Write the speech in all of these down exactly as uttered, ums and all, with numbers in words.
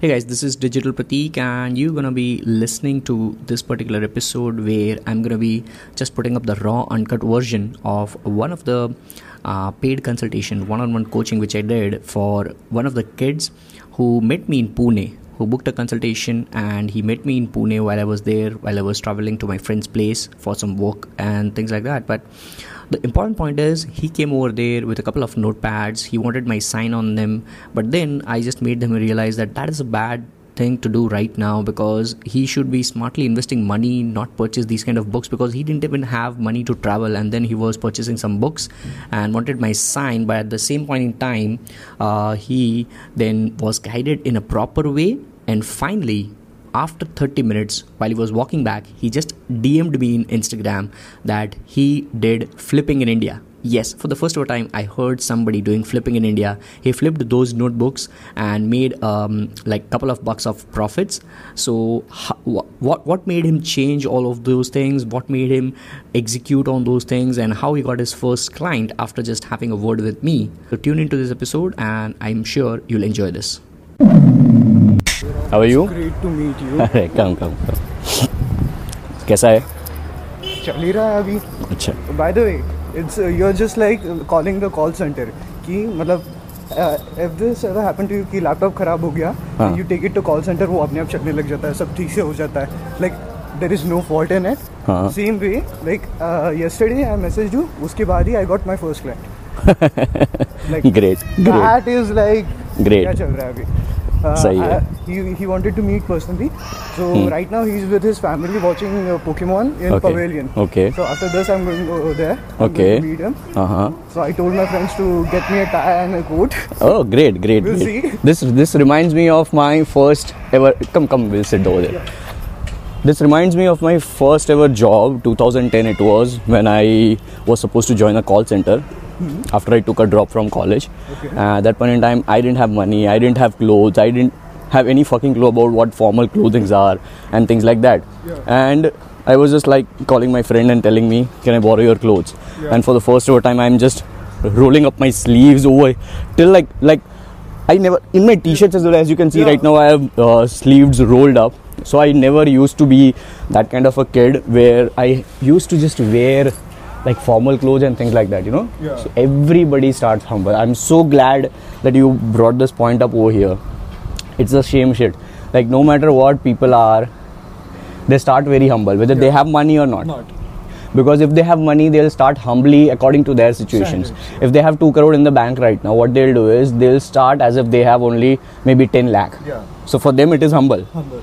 Hey guys, this is Digital Prateek and you're gonna be listening to this particular episode where I'm gonna be just putting up the raw uncut version of one of the uh, paid consultation one-on-one coaching which I did for one of the kids who met me in Pune, who booked a consultation, and he met me in Pune while I was there, while I was traveling to my friend's place for some work and things like that. But the important point is he came over there with a couple of notepads. He wanted my sign on them, but then I just made them realize that that is a bad thing to do right now, because he should be smartly investing money, not purchase these kind of books, because he didn't even have money to travel, and then he was purchasing some books and wanted my sign. But at the same point in time, uh, he then was guided in a proper way, and finally after thirty minutes, while he was walking back, he just D M'd me in Instagram that he did flipping in India. Yes, for the first ever time, I heard somebody doing flipping in India. He flipped those notebooks and made um, like couple of bucks of profits. So what what made him change all of those things? What made him execute on those things? And how he got his first client after just having a word with me? So tune into this episode and I'm sure you'll enjoy this. How are you? It's great to meet you. come, come, come. कैसा है? चल ही रहा है अभी. अच्छा. By the way, it's uh, you're just like calling the call center. कि मतलब uh, if this ever happened to you कि laptop खराब हो गया, हाँ. You take it to call center, वो अपने आप चलने लग जाता है, सब ठीक से हो जाता है. Like there is no fault in it. हाँ. Same way, like uh, yesterday I messaged you. उसके बाद ही I got my first client. Like great. That great. Is like great. क्या चल रहा है अभी? Uh, so, yeah. I, he, he wanted to meet personally, so hmm. right now he's with his family watching uh, Pokemon in okay. Pavilion. Okay. So after this I'm going to go there. I'm okay. going to meet him. Uh-huh. So I told my friends to get me a tie and a coat. Oh, great, great. We'll great. see. This this reminds me of my first ever. Come, come, we'll sit over there. Yeah. This reminds me of my first ever job, two thousand ten it was, when I was supposed to join a call center. Mm-hmm. After I took a drop from college, okay. uh, at that point in time, I didn't have money, I didn't have clothes, I didn't have any fucking clue about what formal clothings are and things like that. Yeah. And I was just like calling my friend and telling me, "Can I borrow your clothes?" Yeah. And for the first ever time, I'm just rolling up my sleeves over till like like I never in my t-shirts as well, as you can see yeah. right now, I have uh, sleeves rolled up. So I never used to be that kind of a kid where I used to just wear like formal clothes and things like that, you know. Yeah. So everybody starts humble. I'm so glad that you brought this point up over here. It's the same shit. Like no matter what people are, they start very humble, whether yeah. they have money or not. Not. Because if they have money, they'll start humbly according to their situations. Standards. If they have two crore in the bank right now, what they'll do is they'll start as if they have only maybe ten lakh. Yeah. So for them, it is humble. Humble.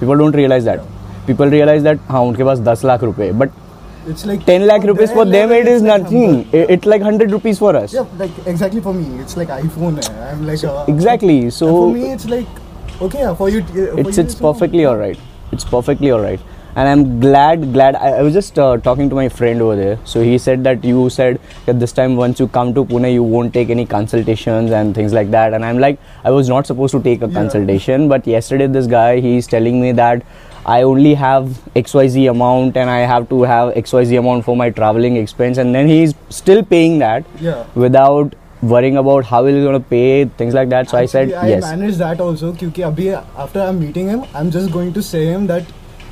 People don't realize that. Yeah. People realize that, हाँ उनके पास दस लाख रुपए, but it's like ten lakh rupees for them, it is like nothing. It, it's like one hundred rupees for us. Yeah, like exactly for me. It's like iPhone. I'm like uh, exactly. So for me, it's like okay for you. For it's you it's perfectly alright. It's perfectly alright. And I'm glad, glad. I, I was just uh, talking to my friend over there. So he said that you said that this time once you come to Pune, you won't take any consultations and things like that. And I'm like, I was not supposed to take a yeah. consultation, but yesterday this guy, he's telling me that I only have X Y Z amount and I have to have X Y Z amount for my traveling expense, and then he's still paying that yeah. without worrying about how he's going to pay, things like that. So Actually, I said I yes. I managed that also, because after I'm meeting him, I'm just going to say him that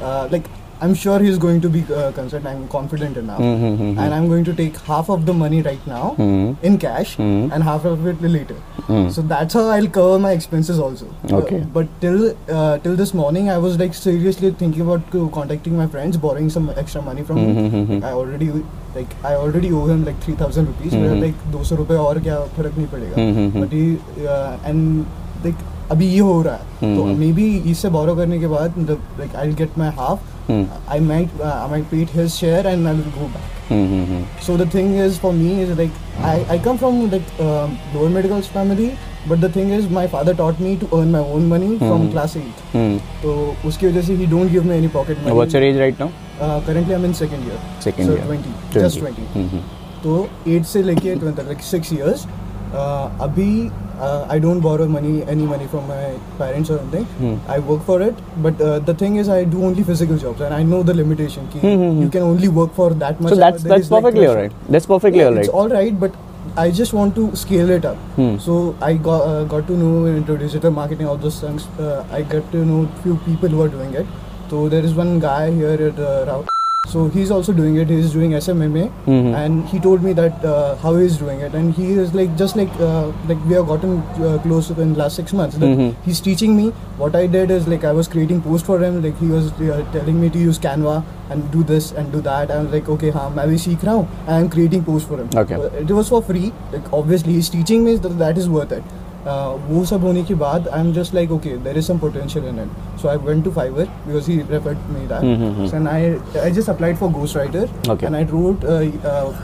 uh, like I'm sure he's going to be uh, concerned, I'm confident enough mm-hmm, mm-hmm. and I'm going to take half of the money right now mm-hmm. in cash mm-hmm. and half of it later. Mm-hmm. So that's how I'll cover my expenses also. Okay. Uh, but till uh, till this morning I was like seriously thinking about uh, contacting my friends, borrowing some extra money from mm-hmm, him. Mm-hmm. I already like I already owe him like three thousand rupees mm-hmm. but like two hundred rupees aur kya farak nahi padega. Mm-hmm. But he uh, and like abhi ye ho raha hai. Mm-hmm. So maybe isse borrow karne ke baad the, like I'll get my half. Hmm. I might uh, I might pay his share and I will go back. Mm-hmm. So the thing is for me is like I, I come from like uh, lower middle class family, but the thing is my father taught me to earn my own money mm-hmm. from class eight. Mm-hmm. So uski wajah se he don't give me any pocket money. What's your age right now? Uh, currently I'm in second year. Second so year. twenty, twenty. Just twenty. Mm-hmm. So eight se leke twenty tak like six years. Uh, abhi uh, I don't borrow money, any money from my parents or anything. Hmm. I work for it, but uh, the thing is I do only physical jobs, and I know the limitation. Ki hmm, hmm, hmm. You can only work for that much. So that's that's perfectly like alright. That's perfectly yeah, alright. It's alright, but I just want to scale it up. Hmm. So I got uh, got to know into digital marketing, all those things. Uh, I got to know few people who are doing it. So there is one guy here at uh, Route. So he's also doing it. He's doing S M M A, mm-hmm. and he told me that uh, how he's doing it. And he is like just like uh, like we have gotten uh, close in the last six months. That mm-hmm. he's teaching me. What I did is like I was creating posts for him. Like he was uh, telling me to use Canva and do this and do that. I was like, okay, haan, main bhi seekh raha hoon. I am creating posts for him. Okay. Uh, it was for free. Like obviously he's teaching me that that is worth it. वो सब होने के बाद I am just like okay there is some potential in it so I went to Fiverr because he referred me that and I I just applied for ghost writer and I wrote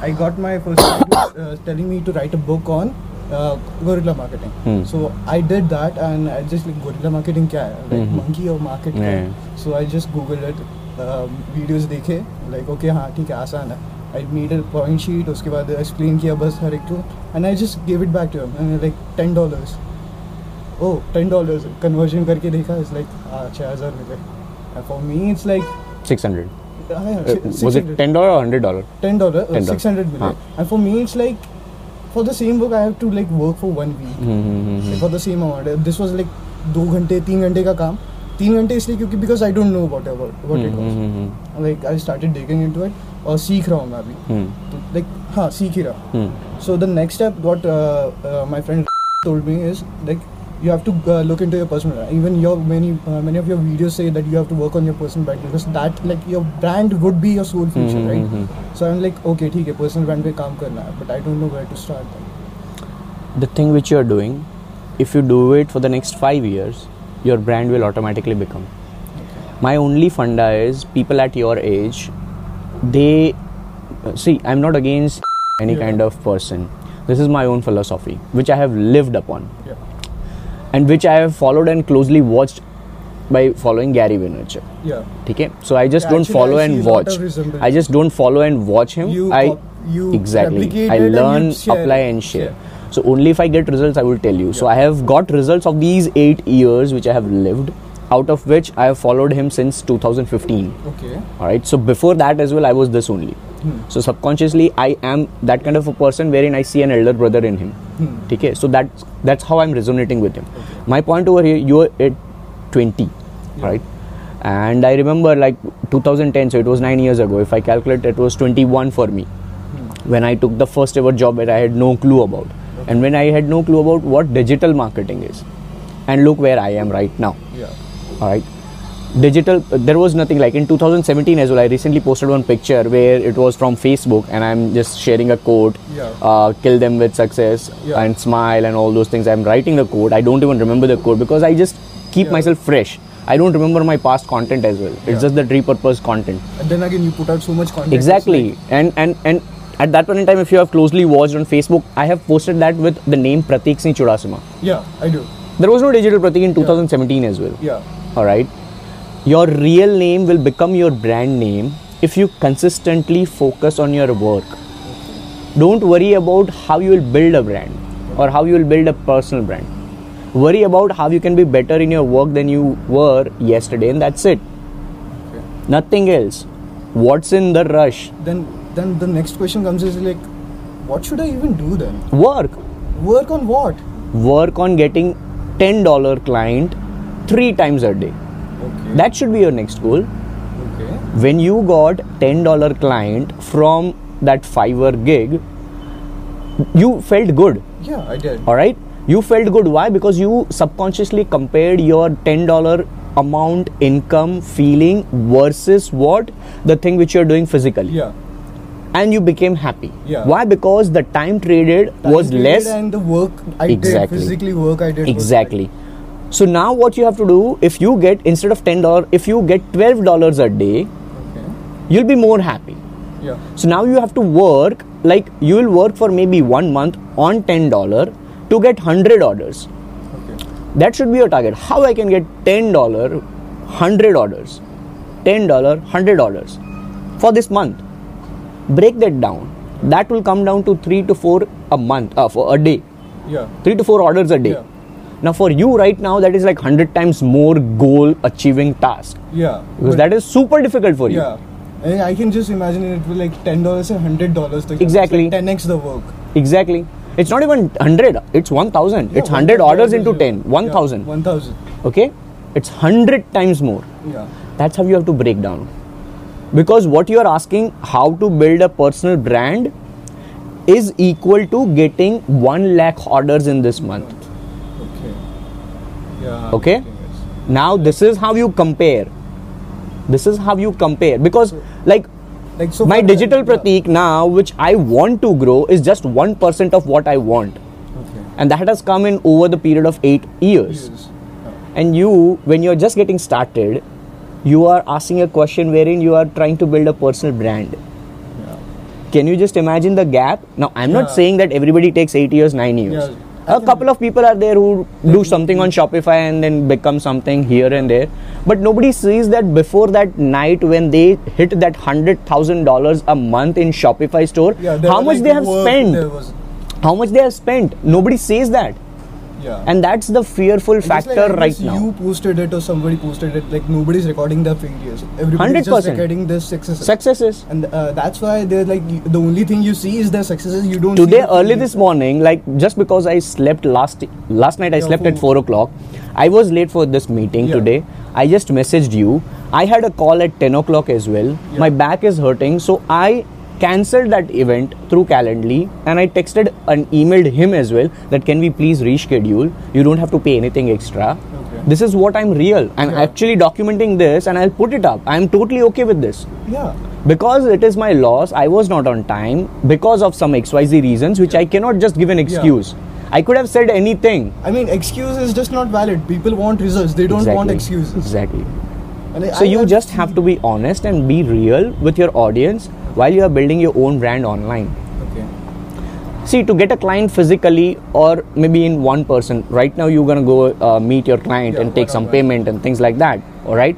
I got my first telling me to write a book on gorilla marketing. Hmm. So I did that and I just like gorilla marketing क्या है like mm-hmm. monkey or marketing. Yeah. So I just googled it, uh, videos देखे like okay हाँ ठीक है आसान है. I made a point sheet, उसके बाद explain किया बस हर एक को, and I just gave it back to him, and like ten dollars, oh ten dollars conversion करके देखा, it's like ah छह हजार मिले, and for me it's like six hundred. Uh, was it ten dollar or hundred dollar? Ten dollar, six hundred मिले, and for me it's like for the same book I have to like work for one week mm-hmm. like, for the same amount. This was like दो घंटे तीन घंटे का काम. तीन घंटे इसलिए क्योंकि because I don't know what about what it was. Like I started digging into it. और सीख रहा हूँ मैं अभी तो लाइक हाँ सीख ही रहा so the next step what my friend told me is like you have to look into your personal even your many many of your videos say that you have to work on your personal brand because that like your brand would be your sole future right so I am like okay ठीक है personal brand पे काम करना है but I don't know where to start the thing which you are doing if you do it for the next five years your brand will automatically become my only funda is people at your age they see I'm not against any yeah. kind of person. This is my own philosophy which I have lived upon yeah. and which I have followed and closely watched by following Gary Vaynerchuk. Yeah. Okay. So I just yeah, don't actually, follow I and watch. I just don't follow and watch him. You I op- you exactly. I learn, apply and share. Yeah. So only if I get results I will tell you. Yeah. So I have got results of these eight years which I have lived. Out of which I have followed him since twenty fifteen. Okay. Alright. So before that as well, I was this only. Hmm. So subconsciously, I am that kind of a person wherein I see an elder brother in him. Hmm. Okay. So that's that's how I'm resonating with him. Okay. My point over here, you are at twenty, yeah. right? And I remember like twenty ten. So it was nine years ago. If I calculate, it was twenty-one for me hmm. when I took the first ever job that I had no clue about, okay. and when I had no clue about what digital marketing is, and look where I am right now. Yeah. Alright, digital, uh, there was nothing like in two thousand seventeen as well. I recently posted one picture where it was from Facebook and I'm just sharing a quote, yeah. uh, kill them with success yeah. and smile and all those things. I'm writing the quote. I don't even remember the quote because I just keep yeah. myself fresh. I don't remember my past content as well. It's yeah. just that repurposed content. And then again, you put out so much content. Exactly. Like and, and, and at that point in time, if you have closely watched on Facebook, I have posted that with the name Prateek Singh Chudasima. Yeah, I do. There was no digital Prateek in twenty seventeen yeah. as well. Yeah. Alright, your real name will become your brand name if you consistently focus on your work. Okay. Don't worry about how you will build a brand or how you will build a personal brand. Worry about how you can be better in your work than you were yesterday, and that's it. Okay. Nothing else. What's in the rush? Then, then the next question comes is like, what should I even do then? Work. Work on what? Work on getting ten dollars client. Three times a day. Okay. That should be your next goal. Okay. When you got ten dollars client from that Fiverr gig, you felt good. Yeah, I did. Alright? You felt good. Why? Because you subconsciously compared your ten dollars amount income feeling versus what the thing which you are doing physically. Yeah. And you became happy. Yeah. Why? Because the time traded time was traded less. And the work I exactly. did, physically work I did. Exactly. Was like, so now what you have to do, if you get, instead of ten dollars, if you get twelve dollars a day, okay. you'll be more happy. Yeah. So now you have to work, like you will work for maybe one month on ten dollars to get one hundred orders. Okay. That should be your target. How I can get ten dollars, one hundred orders, ten dollars, one hundred orders for this month. Break that down. That will come down to three to four a month, uh, for a day. Yeah. three to four orders a day. Yeah. Now for you right now, that is like one hundred times more goal achieving task. Yeah. Because that is super difficult for you. Yeah. And I can just imagine it will like ten dollars and one hundred dollars. Exactly. Like ten x the work. Exactly. It's not even one hundred. It's one thousand. Yeah, it's one hundred orders into ten. one thousand. Yeah, one thousand. Okay? It's one hundred times more. Yeah. That's how you have to break down. Because what you are asking, how to build a personal brand, is equal to getting one lakh orders in this month. Okay. Yeah. Okay? Now, this is how you compare. This is how you compare. Because, like, Like so my digital that, Prateek yeah. now, which I want to grow, is just one percent of what I want. Okay. And that has come in over the period of eight years. years. Yeah. And you, when you're just getting started, you are asking a question wherein you are trying to build a personal brand. Yeah. Can you just imagine the gap? Now, I'm yeah. not saying that everybody takes eight years, nine years. Yeah. A couple of people are there who do something on Shopify and then become something here and there. But nobody sees that before that night when they hit that one hundred thousand dollars a month in Shopify store, yeah, how much like they have spent. Was... How much they have spent. Nobody sees that. Yeah. And that's the fearful and factor like, right now. You posted it or somebody posted it, like nobody's recording their failures. Everybody's one hundred percent. Just recording their successes. Successes. And uh, that's why they're like, the only thing you see is their successes. You don't Today, see early this morning, like just because I slept last, last night, I yeah, slept four. at four o'clock. I was late for this meeting yeah. today. I just messaged you. I had a call at ten o'clock as well. Yeah. My back is hurting. So I cancelled that event through Calendly, and I texted and emailed him as well that can we please reschedule, you don't have to pay anything extra. Okay. This is what I'm real. I'm yeah. actually documenting this and I'll put it up. I'm totally okay with this. Yeah. Because it is my loss, I was not on time because of some X Y Z reasons which yeah. I cannot just give an excuse. Yeah. I could have said anything. I mean, excuse is just not valid. People want results, they don't exactly. want excuses. Exactly. And so I you have just have to be honest and be real with your audience while you are building your own brand online. Okay. See, to get a client physically or maybe in one person, right now you're going to go uh, meet your client yeah, and take some payment and things like that, alright?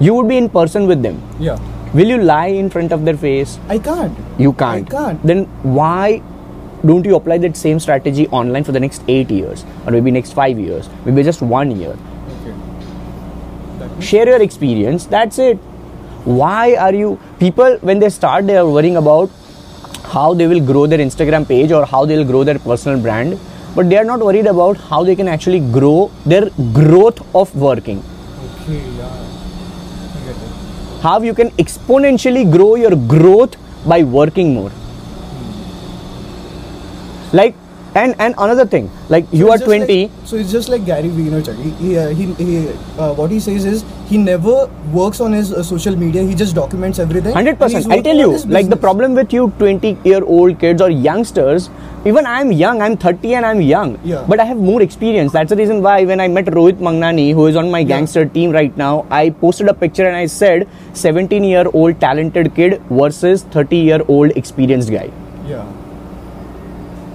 You would be in person with them. Yeah. Will you lie in front of their face? I can't. You can't. I can't. Then why don't you apply that same strategy online for the next eight years or maybe next five years, maybe just one year? Okay. That means- Share your experience, that's it. Why are you people when they start they are worrying about how they will grow their Instagram page or how they will grow their personal brand, but they are not worried about how they can actually grow their growth of working. Okay, yeah. I get it. How you can exponentially grow your growth by working more. Hmm. Like and and another thing, like you so are twenty. Like, so it's just like Gary Vaynerchuk. He, uh, he, he uh, what he says is he never works on his uh, social media. He just documents everything. one hundred percent. I tell you, like the problem with you twenty year old kids or youngsters, even I'm young, I'm thirty and I'm young. Yeah. But I have more experience. That's the reason why when I met Rohit Mangnani, who is on my gangster yeah. team right now, I posted a picture and I said seventeen year old talented kid versus thirty year old experienced guy. Yeah.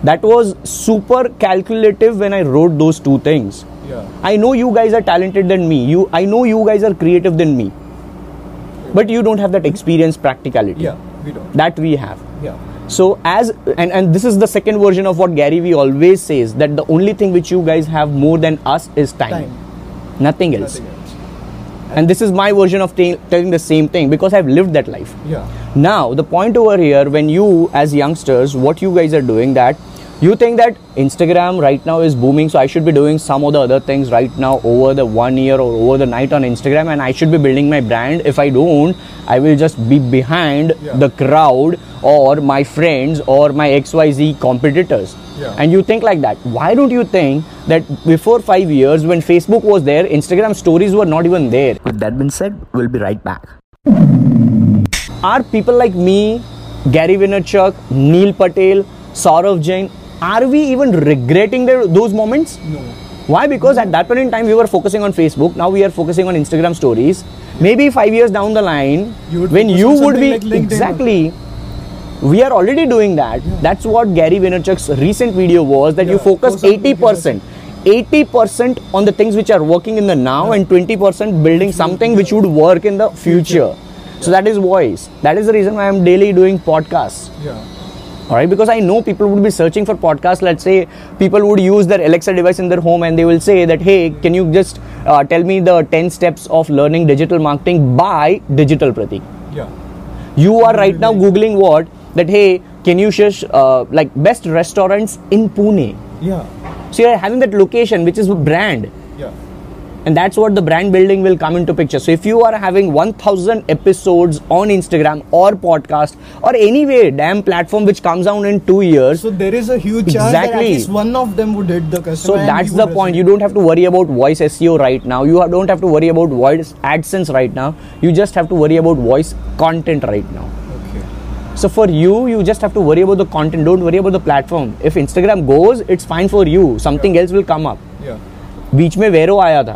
That was super calculative when I wrote those two things. Yeah. I know you guys are talented than me. You, I know you guys are creative than me. But you don't have that experience practicality. Yeah, we don't. That we have. Yeah. So as and, and this is the second version of what Gary Vee always says, that the only thing which you guys have more than us is time. time. Nothing else. Nothing else. And this is my version of t- telling the same thing because I've lived that life. Yeah. Now, the point over here, when you as youngsters, what you guys are doing that, you think that Instagram right now is booming, so I should be doing some of the other things right now over the one year or over the night on Instagram and I should be building my brand. If I don't, I will just be behind yeah. the crowd or my friends or my X Y Z competitors. Yeah. And you think like that. Why don't you think that before five years when Facebook was there, Instagram stories were not even there? With that being said, we'll be right back. Are people like me, Gary Vaynerchuk, Neil Patel, Saurav Jain, are we even regretting their, those moments? No. Why? Because no. at that point in time, we were focusing on Facebook. Now we are focusing on Instagram stories. Maybe five years down the line, you would when you would be... Like exactly. We are already doing that. Yeah. That's what Gary Vaynerchuk's recent video was, that yeah. you focus eighty percent. eighty percent on the things which are working in the now yeah. and twenty percent building something yeah. which would work in the future. Yeah. So that is voice. That is the reason why I'm daily doing podcasts. Yeah. Alright, because I know people would be searching for podcasts. Let's say people would use their Alexa device in their home and they will say that, hey, can you just uh, tell me the ten steps of learning digital marketing by Digital Prateek? Yeah. You are right now Googling what? That, hey, Can you share uh, like best restaurants in Pune? Yeah. So you're having that location, which is a brand. Yeah. And that's what the brand building will come into picture. So if you are having one thousand episodes on Instagram or podcast or anyway damn platform which comes out in two years. So there is a huge chance exactly. that at least one of them would hit the customer. So that's the point. You don't have to worry about voice S E O right now. You don't have to worry about voice AdSense right now. You just have to worry about voice content right now. So for you, you just have to worry about the content. Don't worry about the platform. If Instagram goes, it's fine for you. Something yeah. else will come up. Yeah. Beech mein Vero aaya tha,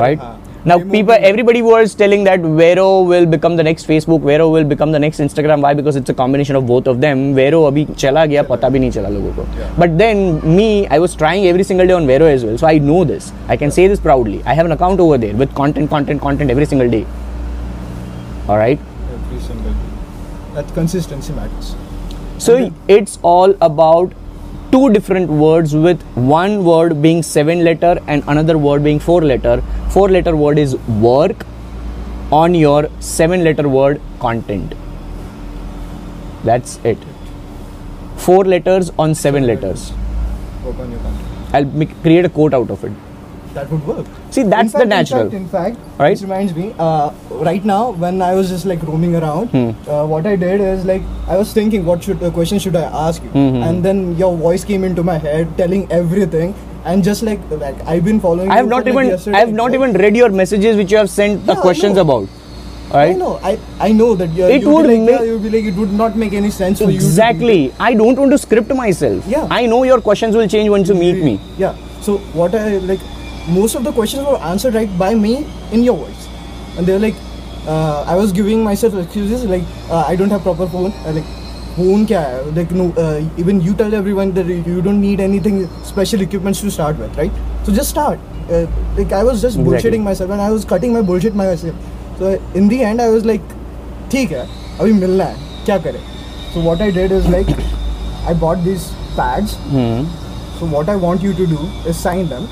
right? Uh, uh, now people, everybody was telling that Vero will become the next Facebook. Vero will become the next Instagram. Why? Because it's a combination of both of them. Vero abhi chala gaya, pata bhi nahi chala logo ko. Yeah. But then me, I was trying every single day on Vero as well. So I know this. I can yeah. say this proudly. I have an account over there with content, content, content every single day. All right. Every single day. That consistency matters. So then, it's all about two different words with one word being seven letter and another word being four letter. Four letter word is work on your seven letter word content. That's it. Four letters on seven letters. Work on your content. I'll make, create a quote out of it. That would work. See, that's fact, the natural. In fact, in fact right? This reminds me, uh, right now, when I was just like roaming around, hmm. uh, what I did is like, I was thinking, what should uh, question should I ask you? Mm-hmm. And then your voice came into my head, telling everything. And just like, like I've been following I have you not even like I have not even read your messages which you have sent yeah, the questions about. Right? I know. I, I know that you're, it you would be like, make, yeah, you'd be like, it would not make any sense for exactly. you. Exactly. I don't want to script myself. Yeah. I know your questions will change once you meet yeah. me. Yeah. So, what I like... most of the questions were answered right by me in your voice, and they were like, uh, I was giving myself excuses like uh, I don't have proper phone. Uh, like phone kya hai? Like no, uh, even you tell everyone that you don't need anything special equipments to start with, right? So just start. Uh, like I was just exactly. bullshitting myself, and I was cutting my bullshit myself. So in the end, I was like, "Theek hai, abhi milna hai, kya kare?" So what I did is like, I bought these pads. Mm-hmm. So what I want you to do is sign them.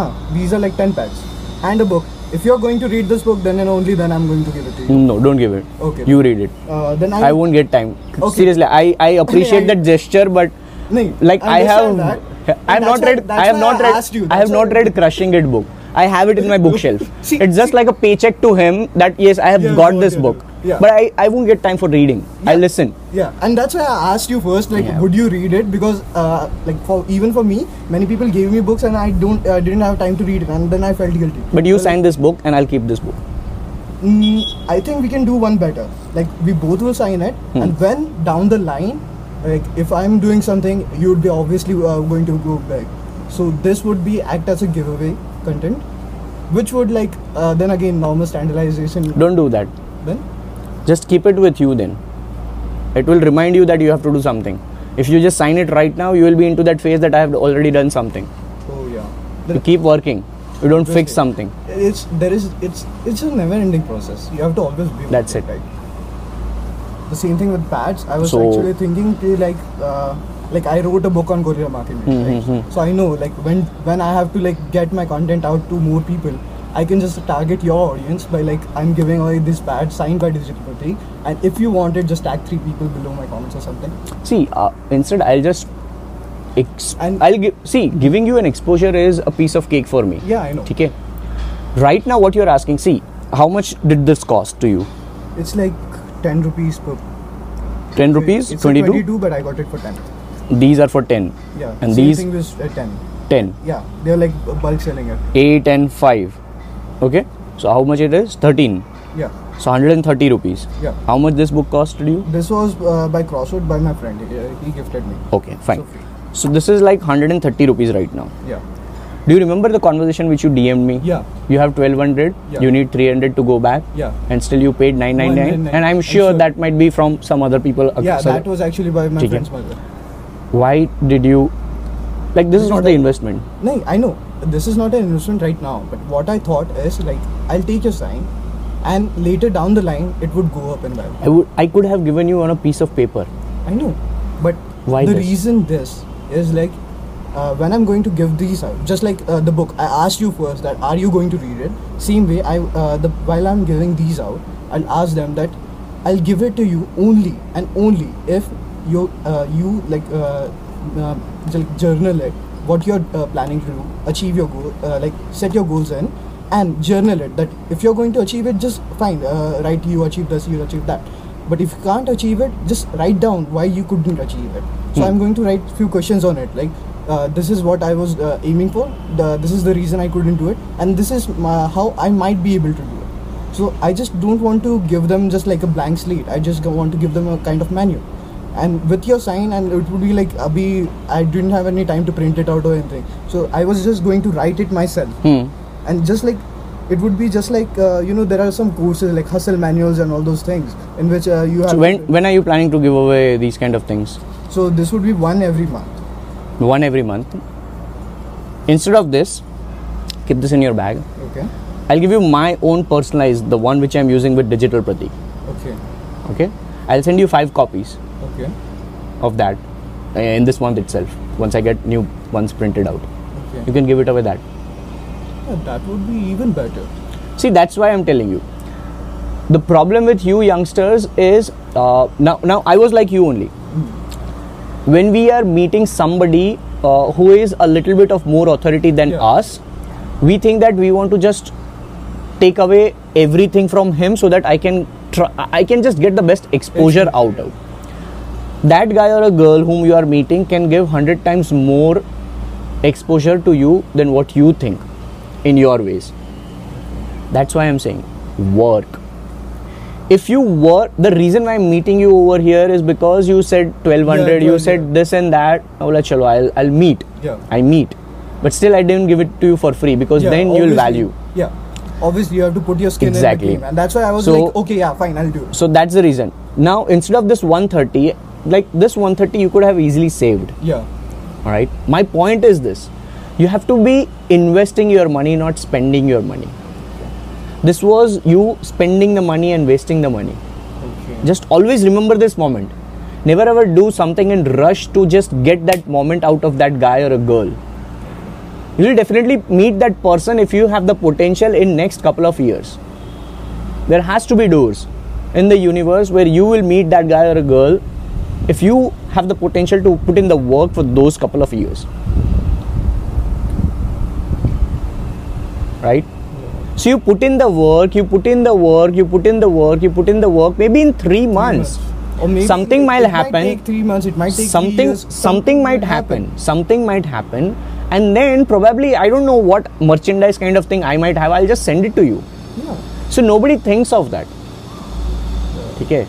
Ah, these are like ten pads and a book. If you are going to read this book, then and only then I'm going to give it to you. No, don't give it. Okay. You read it. Uh, then I, I won't get time. Okay. Seriously, I, I appreciate I, that gesture, but no, like I have I have not read I have not read I have not read Crushing It book. I have it in my bookshelf. See, it's just see, like a paycheck to him that yes, I have yeah, got no, this yeah, book. Yeah. But I, I won't get time for reading. Yeah. I listen. Yeah, and that's why I asked you first, like, yeah. would you read it? Because, uh, like, for even for me, many people gave me books and I don't, uh, didn't have time to read it, and then I felt guilty. But you so signed like, this book, and I'll keep this book. Mm, I think we can do one better. Like, we both will sign it, hmm. and when down the line, like, if I'm doing something, you'd be obviously uh, going to go back. So this would be act as a giveaway content, which would like uh, then again normal standardization. Don't do that. Then. Just keep it with you then. It will remind you that you have to do something. If you just sign it right now, you will be into that phase that I have already done something. Oh yeah. The you keep working. You don't fix it. something. It's there is it's it's a never ending process. You have to always be working. That's it. Right? The same thing with pads. I was so, actually thinking to like uh, like I wrote a book on guerrilla marketing. Mm-hmm. Right? So I know like when when I have to like get my content out to more people, I can just target your audience by like I'm giving away this pad signed by Digital Prateek, and if you want it, just tag three people below my comments or something. See, uh, instead I'll just ex- I'll give see giving you an exposure is a piece of cake for me. Yeah, I know. Okay. Right now, what you're asking, see, how much did this cost to you? It's like ten rupees per. Ten rupees, twenty-two. Twenty-two, but I got it for ten. These are for ten. Yeah. And same these thing was uh, ten. Ten. Yeah, they're like bulk selling it. Eight and five. Okay, so how much it is? thirteen. Yeah. So one hundred thirty rupees. Yeah. How much this book costed you? This was uh, by Crossword by my friend. He, he gifted me. Okay, fine. So, so this is like one hundred thirty rupees right now. Yeah. Do you remember the conversation which you D M'd me? Yeah. You have twelve hundred. Yeah. You need three hundred to go back. Yeah. And still you paid nine ninety-nine. And I'm sure, I'm sure that might be from some other people. Yeah, so that was actually by my Jigen. friend's mother. Why did you? Like this it's is not the investment. No, I know. This is not an investment right now, but what I thought is like I'll take your sign and later down the line it would go up and down. I would I could have given you on a piece of paper. I know, but why the this? reason this is like uh, when I'm going to give these out, just like uh, the book, I asked you first that are you going to read it? Same way I uh, the while I'm giving these out, I'll ask them that I'll give it to you only and only if you uh, you like uh, uh, like journal it, what you're uh, planning to do, achieve your goal, uh, like set your goals in and journal it, that if you're going to achieve it, just fine, uh, write you achieve this, you achieve that. But if you can't achieve it, just write down why you couldn't achieve it. So hmm. I'm going to write few questions on it, like uh, this is what I was uh, aiming for, the, this is the reason I couldn't do it, and this is uh, how I might be able to do it. So I just don't want to give them just like a blank slate. I just want to give them a kind of manual. And with your sign, and it would be like, Abhi, I didn't have any time to print it out or anything. So I was just going to write it myself. Hmm. And just like, it would be just like, uh, you know, there are some courses like hustle manuals and all those things in which uh, you have... So when, when are you planning to give away these kind of things? So this would be one every month. One every month. Instead of this, keep this in your bag. Okay. I'll give you my own personalized, the one which I'm using with Digital Prateek. Okay. Okay. I'll send you five copies. Okay. Of that, uh, in this month itself. Once I get new ones printed out, okay, you can give it away that. Yeah, that would be even better. See, that's why I'm telling you. The problem with you youngsters is uh, now. Now I was like you only. Mm. When we are meeting somebody uh, who is a little bit of more authority than yeah. us, we think that we want to just take away everything from him so that I can try, I can just get the best exposure out of that guy or a girl whom you are meeting. Can give one hundred times more exposure to you than what you think in your ways. That's why I'm saying work. If you work, the reason why I'm meeting you over here is because you said twelve hundred, yeah, you said yeah. this and that. Oh, let's chalo, I'll, I'll meet. Yeah. I meet. But still I didn't give it to you for free because yeah, then you'll value. Yeah. Obviously, you have to put your skin exactly. in the game, and that's why I was so, like, okay, yeah, fine, I'll do it. So that's the reason. Now, instead of this one hundred thirty, like this one hundred thirty, you could have easily saved. Yeah. All right. My point is this: you have to be investing your money, not spending your money. Okay. This was you spending the money and wasting the money. Okay. Just always remember this moment. Never ever do something and rush to just get that moment out of that guy or a girl. You will definitely meet that person if you have the potential in next couple of years. There has to be doors in the universe where you will meet that guy or a girl if you have the potential to put in the work for those couple of years. Right? So you put in the work, you put in the work, you put in the work, you put in the work, maybe in three months. Or maybe something might happen. It might take three months, it might take something, three years. Something might happen. Something might happen. And then probably, I don't know what merchandise kind of thing I might have, I'll just send it to you. Yeah. So nobody thinks of that. Yeah. Okay.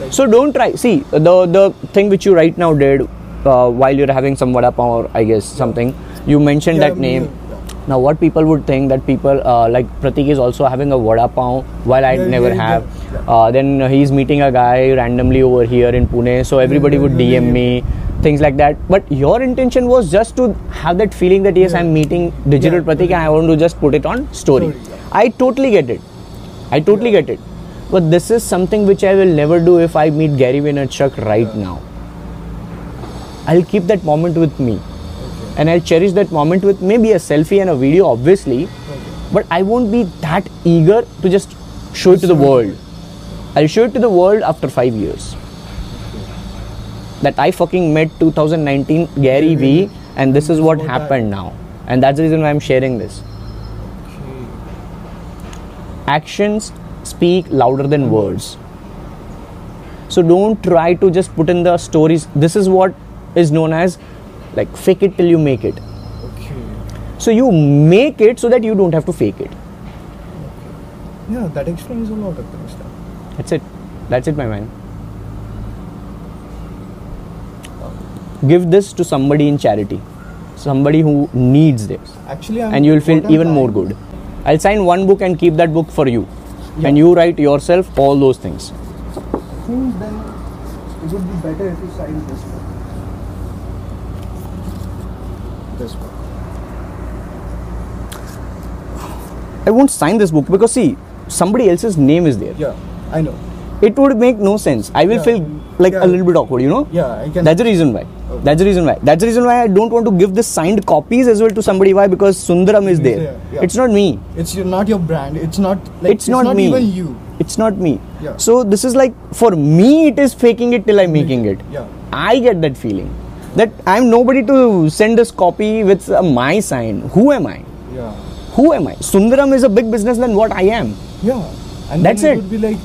Right. So don't try. See, the, the thing which you right now did uh, while you're having some vada pav or I guess something, you mentioned yeah, that name. Yeah. Now what people would think that people uh, like Prateek is also having a vada pav while I yeah, never yeah, have. Yeah. Uh, then he's meeting a guy randomly over here in Pune. So everybody yeah, would yeah, D M yeah. me. Things like that, but your intention was just to have that feeling that yes, yeah. I'm meeting Digital yeah, Prateek yeah. and I want to just put it on story. Sorry, yeah. I totally get it. I totally yeah. get it. But this is something which I will never do if I meet Gary Vaynerchuk right yeah. now. I'll keep that moment with me, okay. and I'll cherish that moment with maybe a selfie and a video, obviously. Okay. But I won't be that eager to just show it to the world. I'll show it to the world after five years. That I fucking met two thousand nineteen Gary V and this is what happened now. And that's the reason why I'm sharing this. Okay. Actions speak louder than words. So don't try to just put in the stories. This is what is known as like fake it till you make it. Okay. So you make it so that you don't have to fake it. Okay. Yeah, that explains a lot of things. That's it. That's it, my man. Give this to somebody in charity, somebody who needs this. Actually, I'm and you will feel even more good. I'll sign one book and keep that book for you, yeah. and you write yourself all those things. I think then it would be better if you sign this book. This book. I won't sign this book because see, somebody else's name is there. Yeah, I know. It would make no sense. I will yeah. feel like yeah. a little bit awkward, you know. Yeah, I can. That's the reason why. Okay. That's the reason why. That's the reason why I don't want to give the signed copies as well to somebody. Why? Because Sundaram is there. Yeah, yeah. It's not me. It's your, not your brand. It's not. Like, it's, it's not, not me. Even you. It's not me. Yeah. So this is like, for me, it is faking it till I'm making it. Yeah. I get that feeling that I'm nobody to send this copy with uh, my sign. Who am I? Yeah. Who am I? Sundaram is a big business than what I am. Yeah. And that's it. It would be like,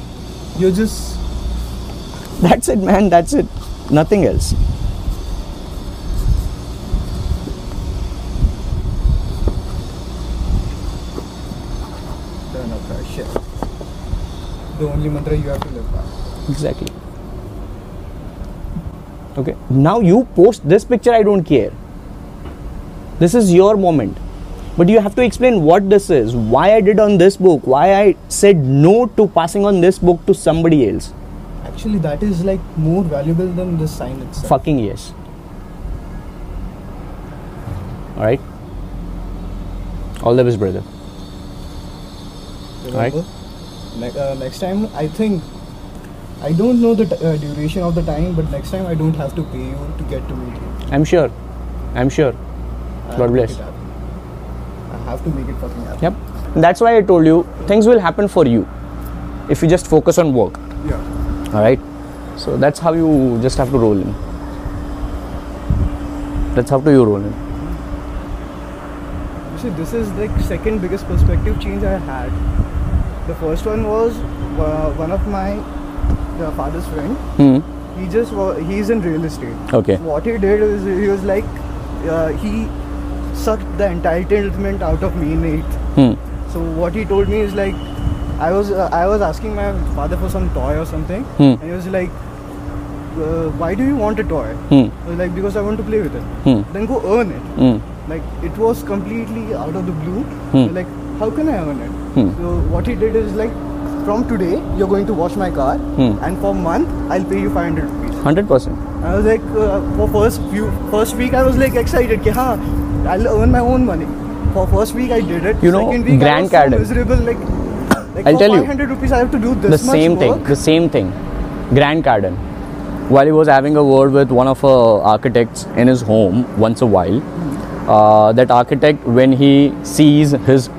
you're just... That's it, man. That's it. Nothing else. The only mantra you have to live by. Exactly. Okay. Now you post this picture, I don't care. This is your moment. But you have to explain what this is, why I did on this book, why I said no to passing on this book to somebody else. Actually, that is like more valuable than the sign itself. Fucking yes. Alright. All the best, brother. Alright. Uh, next time, I think, I don't know the t- uh, duration of the time, but next time I don't have to pay you to get to meet you. I'm sure. I'm sure. I God bless. I have to make it fucking happen. Yep. And that's why I told you, things will happen for you if you just focus on work. Yeah. Alright? So that's how you just have to roll in. That's how to you roll in. See, this is the second biggest perspective change I had. The first one was uh, one of my uh, father's friend. Mm-hmm. He just uh, he's in real estate. Okay. What he did is he was like uh, he sucked the entitlement out of me, Nate. Mm. So what he told me is like I was uh, I was asking my father for some toy or something, mm. and he was like, uh, "Why do you want a toy?" Mm. I was like, "Because I want to play with it." Mm. Then go earn it. Mm. Like it was completely out of the blue. Mm. Like, how can I earn it? Hmm. So what he did is like, from today, you're going to wash my car, hmm. and for a month, I'll pay you five hundred rupees. one hundred percent. I was like, uh, for first few, first week, I was like excited, ki, ha, I'll earn my own money. For first week, I did it. You know, Second week, Grant Cardone. I was so miserable, like, like I'll for tell five hundred rupees, I have to do this the much same work. Thing, the same thing, Grant Cardone. While he was having a word with one of our architects in his home once a while, hmm. uh, that architect, when he sees his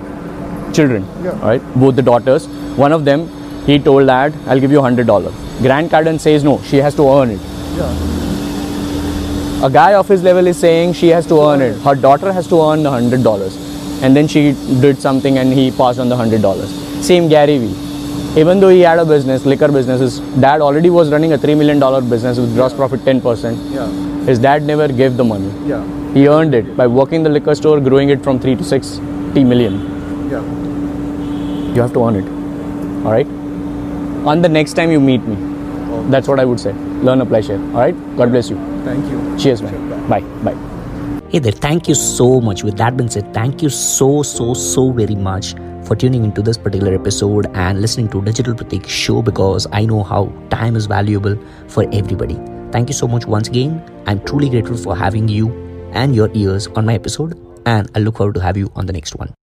children, yeah. Right? Both the daughters. One of them, he told that I'll give you one hundred dollars. Grant Cardone says no, she has to earn it. Yeah. A guy of his level is saying she has to yeah. earn it. Her daughter has to earn the one hundred dollars. And then she did something and he passed on the one hundred dollars. Same Gary Vee. Even though he had a business, liquor business, his dad already was running a three million dollars business with gross yeah. profit ten percent. Yeah. His dad never gave the money. Yeah. He earned it by working the liquor store, growing it from three to sixty million. Yeah. You have to earn it. Alright? On the next time you meet me. Oh. That's what I would say. Learn, apply, share. Alright? God bless you. Thank you. Cheers, man. Bye. Bye. Hey there. Thank you so much. With that being said, thank you so, so, so very much for tuning into this particular episode and listening to Digital Prateek show, because I know how time is valuable for everybody. Thank you so much once again. I'm truly grateful for having you and your ears on my episode, and I look forward to have you on the next one.